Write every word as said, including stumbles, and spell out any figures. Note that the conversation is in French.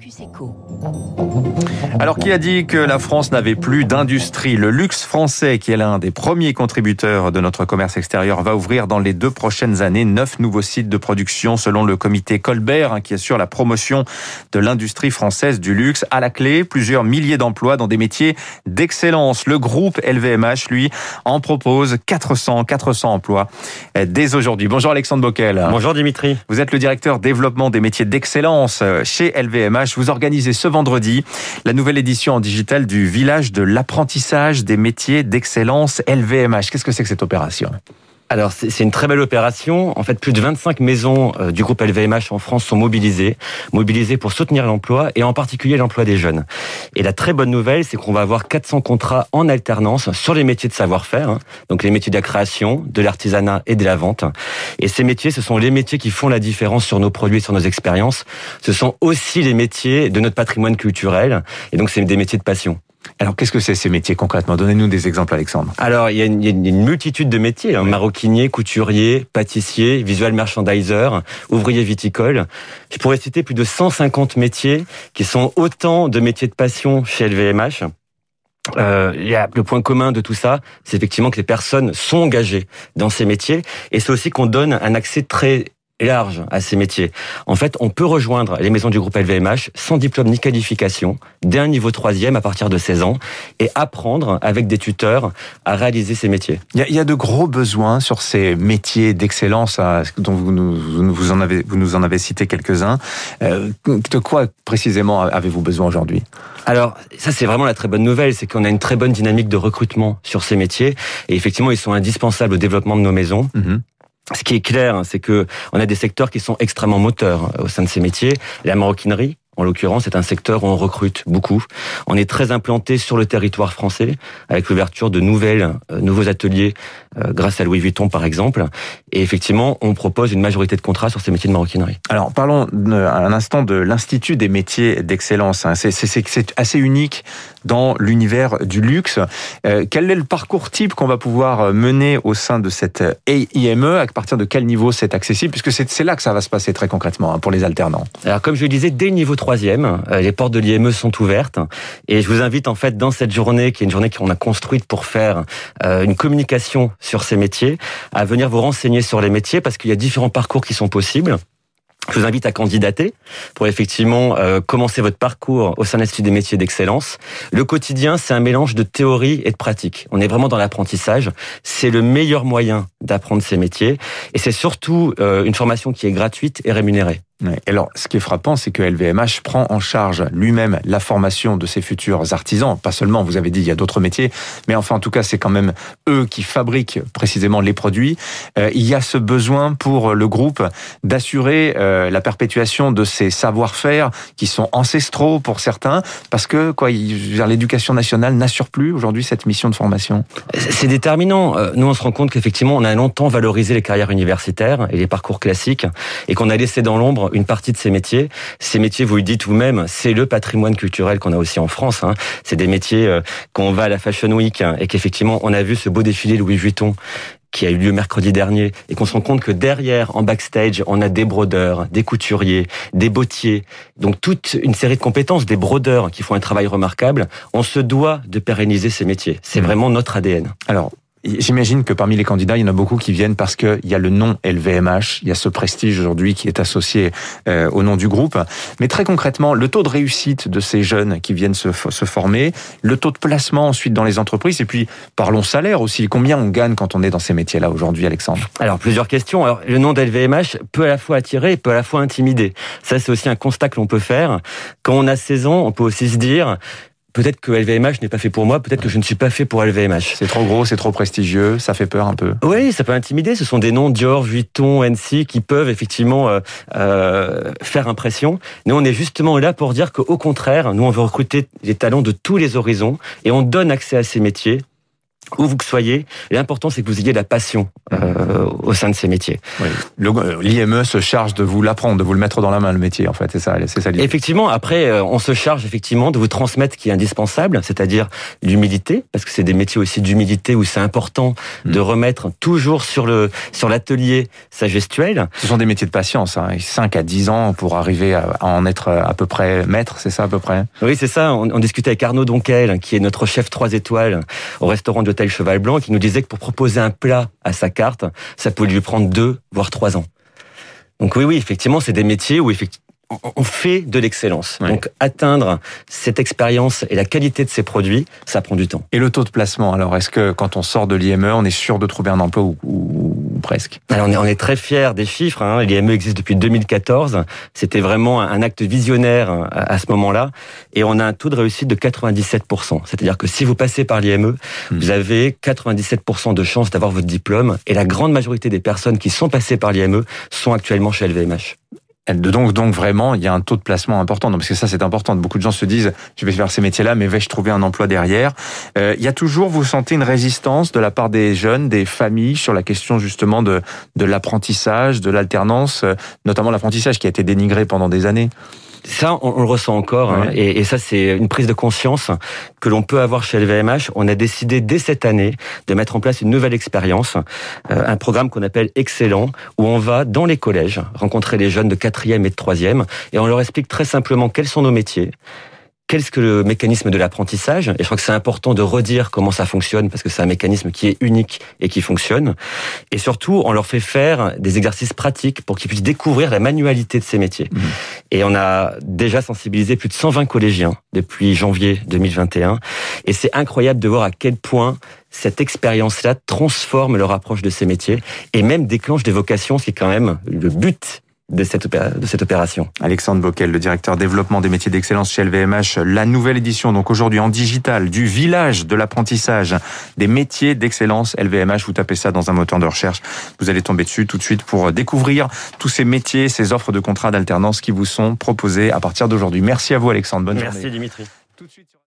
Focus Echo. Alors, qui a dit que la France n'avait plus d'industrie ? Le luxe français, qui est l'un des premiers contributeurs de notre commerce extérieur, va ouvrir dans les deux prochaines années neuf nouveaux sites de production, selon le comité Colbert, qui assure la promotion de l'industrie française du luxe. À la clé, plusieurs milliers d'emplois dans des métiers d'excellence. Le groupe L V M H, lui, en propose quatre cents emplois dès aujourd'hui. Bonjour Alexandre Bocquel. Bonjour Dimitri. Vous êtes le directeur développement des métiers d'excellence chez L V M H. Vous organisez ce vendredi la nouvelle édition en digital du village de l'apprentissage des métiers d'excellence L V M H. Qu'est-ce que c'est que cette opération ? Alors, c'est une très belle opération. En fait, plus de vingt-cinq maisons du groupe L V M H en France sont mobilisées, mobilisées pour soutenir l'emploi et en particulier l'emploi des jeunes. Et la très bonne nouvelle, c'est qu'on va avoir quatre cents contrats en alternance sur les métiers de savoir-faire, hein, donc les métiers de la création, de l'artisanat et de la vente. Et ces métiers, ce sont les métiers qui font la différence sur nos produits et sur nos expériences. Ce sont aussi les métiers de notre patrimoine culturel. Et donc, c'est des métiers de passion. Alors, qu'est-ce que c'est ces métiers concrètement ? Donnez-nous des exemples, Alexandre. Alors, il y a une, il y a une multitude de métiers. Hein, oui. Maroquinier, couturier, pâtissier, visual merchandiser, ouvrier viticole. Je pourrais citer plus de cent cinquante métiers qui sont autant de métiers de passion chez L V M H. Euh, il y a le point commun de tout ça, c'est effectivement que les personnes sont engagées dans ces métiers. Et c'est aussi qu'on donne un accès très large à ces métiers. En fait, on peut rejoindre les maisons du groupe L V M H sans diplôme ni qualification, dès un niveau troisième à partir de seize ans, et apprendre avec des tuteurs à réaliser ces métiers. Il y a, il y a de gros besoins sur ces métiers d'excellence hein, dont vous nous, vous, en avez, vous nous en avez cité quelques-uns. Euh, de quoi précisément avez-vous besoin aujourd'hui ? Alors, ça c'est vraiment la très bonne nouvelle, c'est qu'on a une très bonne dynamique de recrutement sur ces métiers, et effectivement ils sont indispensables au développement de nos maisons. Mm-hmm. Ce qui est clair, c'est que on a des secteurs qui sont extrêmement moteurs au sein de ces métiers. La maroquinerie, en l'occurrence, est un secteur où on recrute beaucoup. On est très implanté sur le territoire français, avec l'ouverture de nouvelles, euh, nouveaux ateliers, euh, grâce à Louis Vuitton, par exemple. Et effectivement, on propose une majorité de contrats sur ces métiers de maroquinerie. Alors, parlons un instant de l'Institut des métiers d'excellence. C'est, c'est, c'est assez unique dans l'univers du luxe. Euh, quel est le parcours type qu'on va pouvoir mener au sein de cette I M E ? À partir de quel niveau c'est accessible ? Puisque c'est, c'est là que ça va se passer très concrètement hein, pour les alternants. Alors, comme je le disais, dès le niveau troisième, euh, les portes de l'I M E sont ouvertes. Et je vous invite, en fait, dans cette journée, qui est une journée qu'on a construite pour faire euh, une communication sur ces métiers, à venir vous renseigner sur les métiers, parce qu'il y a différents parcours qui sont possibles. Je vous invite à candidater pour effectivement euh, commencer votre parcours au sein de l'Institut des métiers d'excellence. Le quotidien, c'est un mélange de théorie et de pratique. On est vraiment dans l'apprentissage. C'est le meilleur moyen d'apprendre ces métiers. Et c'est surtout euh, une formation qui est gratuite et rémunérée. Oui. Alors, ce qui est frappant, c'est que L V M H prend en charge lui-même la formation de ses futurs artisans. Pas seulement, vous avez dit, il y a d'autres métiers, mais enfin, en tout cas, c'est quand même eux qui fabriquent précisément les produits. Euh, il y a ce besoin pour le groupe d'assurer euh, la perpétuation de ces savoir-faire qui sont ancestraux pour certains, parce que quoi, l'éducation nationale n'assure plus aujourd'hui cette mission de formation. C'est déterminant. Nous, on se rend compte qu'effectivement, on a longtemps valorisé les carrières universitaires et les parcours classiques, et qu'on a laissé dans l'ombre une partie de ces métiers. Ces métiers, vous le dites vous-même, c'est le patrimoine culturel qu'on a aussi en France. Hein. C'est des métiers euh, qu'on va à la Fashion Week hein, et qu'effectivement, on a vu ce beau défilé Louis Vuitton qui a eu lieu mercredi dernier, et qu'on se rend compte que derrière, en backstage, on a des brodeurs, des couturiers, des bottiers, donc toute une série de compétences, des brodeurs qui font un travail remarquable. On se doit de pérenniser ces métiers. C'est mmh. vraiment notre A D N. Alors, j'imagine que parmi les candidats, il y en a beaucoup qui viennent parce qu'il y a le nom L V M H, il y a ce prestige aujourd'hui qui est associé euh, au nom du groupe. Mais très concrètement, le taux de réussite de ces jeunes qui viennent se, se former, le taux de placement ensuite dans les entreprises, et puis parlons salaire aussi. Combien on gagne quand on est dans ces métiers-là aujourd'hui, Alexandre ? Alors, plusieurs questions. Alors, le nom d'L V M H peut à la fois attirer et peut à la fois intimider. Ça, c'est aussi un constat que l'on peut faire. Quand on a seize ans, on peut aussi se dire... peut-être que L V M H n'est pas fait pour moi, peut-être que je ne suis pas fait pour L V M H. C'est trop gros, c'est trop prestigieux, ça fait peur un peu. Oui, ça peut intimider. Ce sont des noms Dior, Vuitton, N C qui peuvent effectivement euh, euh, faire impression. Nous, on est justement là pour dire qu'au contraire, nous, on veut recruter les talents de tous les horizons et on donne accès à ces métiers où vous que soyez, l'important c'est que vous ayez de la passion euh, au sein de ces métiers. Oui. Le, l'I M E se charge de vous l'apprendre, de vous le mettre dans la main, le métier, en fait, c'est ça, c'est ça l'idée. Effectivement, après, on se charge effectivement de vous transmettre ce qui est indispensable, c'est-à-dire l'humilité, parce que c'est des métiers aussi d'humilité où c'est important mmh. de remettre toujours sur le sur l'atelier sa gestuelle. Ce sont des métiers de patience, hein, cinq à dix ans pour arriver à en être à peu près maître, c'est ça à peu près? Oui, c'est ça, on, on discutait avec Arnaud Donquel, qui est notre chef trois étoiles au restaurant de Tel cheval blanc, qui nous disait que pour proposer un plat à sa carte, ça pouvait lui prendre deux, voire trois ans. Donc oui, oui, effectivement, c'est des métiers où on fait de l'excellence. Oui. Donc atteindre cette expérience et la qualité de ces produits, ça prend du temps. Et le taux de placement, alors, est-ce que quand on sort de l'I M E, on est sûr de trouver un emploi ou, ou, ou presque? Alors on est, on est très fiers des chiffres, hein. L'I M E existe depuis deux mille quatorze, c'était vraiment un acte visionnaire à, à ce moment-là, et on a un taux de réussite de quatre-vingt-dix-sept pour cent. C'est-à-dire que si vous passez par l'I M E, mmh. vous avez quatre-vingt-dix-sept pour cent de chances d'avoir votre diplôme, et la grande majorité des personnes qui sont passées par l'I M E sont actuellement chez L V M H. Donc, donc vraiment, il y a un taux de placement important. Non, parce que ça, c'est important. Beaucoup de gens se disent, je vais faire ces métiers-là, mais vais-je trouver un emploi derrière? Euh, il y a toujours, vous sentez une résistance de la part des jeunes, des familles, sur la question justement de, de l'apprentissage, de l'alternance, notamment l'apprentissage qui a été dénigré pendant des années. Ça, on le ressent encore, ouais. hein, et, et ça, c'est une prise de conscience que l'on peut avoir chez L V M H. On a décidé dès cette année de mettre en place une nouvelle expérience, euh, un programme qu'on appelle Excellent, où on va dans les collèges rencontrer les jeunes de quatrième et de troisième, et on leur explique très simplement quels sont nos métiers. Qu'est-ce que le mécanisme de l'apprentissage? Et je crois que c'est important de redire comment ça fonctionne, parce que c'est un mécanisme qui est unique et qui fonctionne. Et surtout, on leur fait faire des exercices pratiques pour qu'ils puissent découvrir la manualité de ces métiers. Mmh. Et on a déjà sensibilisé plus de cent vingt collégiens depuis janvier deux mille vingt et un. Et c'est incroyable de voir à quel point cette expérience-là transforme leur approche de ces métiers et même déclenche des vocations, ce qui est quand même le but de cette opération. Alexandre Bocquel, le directeur développement des métiers d'excellence chez L V M H. La nouvelle édition, donc aujourd'hui en digital, du village de l'apprentissage des métiers d'excellence L V M H. Vous tapez ça dans un moteur de recherche, vous allez tomber dessus tout de suite pour découvrir tous ces métiers, ces offres de contrats d'alternance qui vous sont proposées à partir d'aujourd'hui. Merci à vous Alexandre, bonne Merci journée. Merci Dimitri. Tout de suite sur...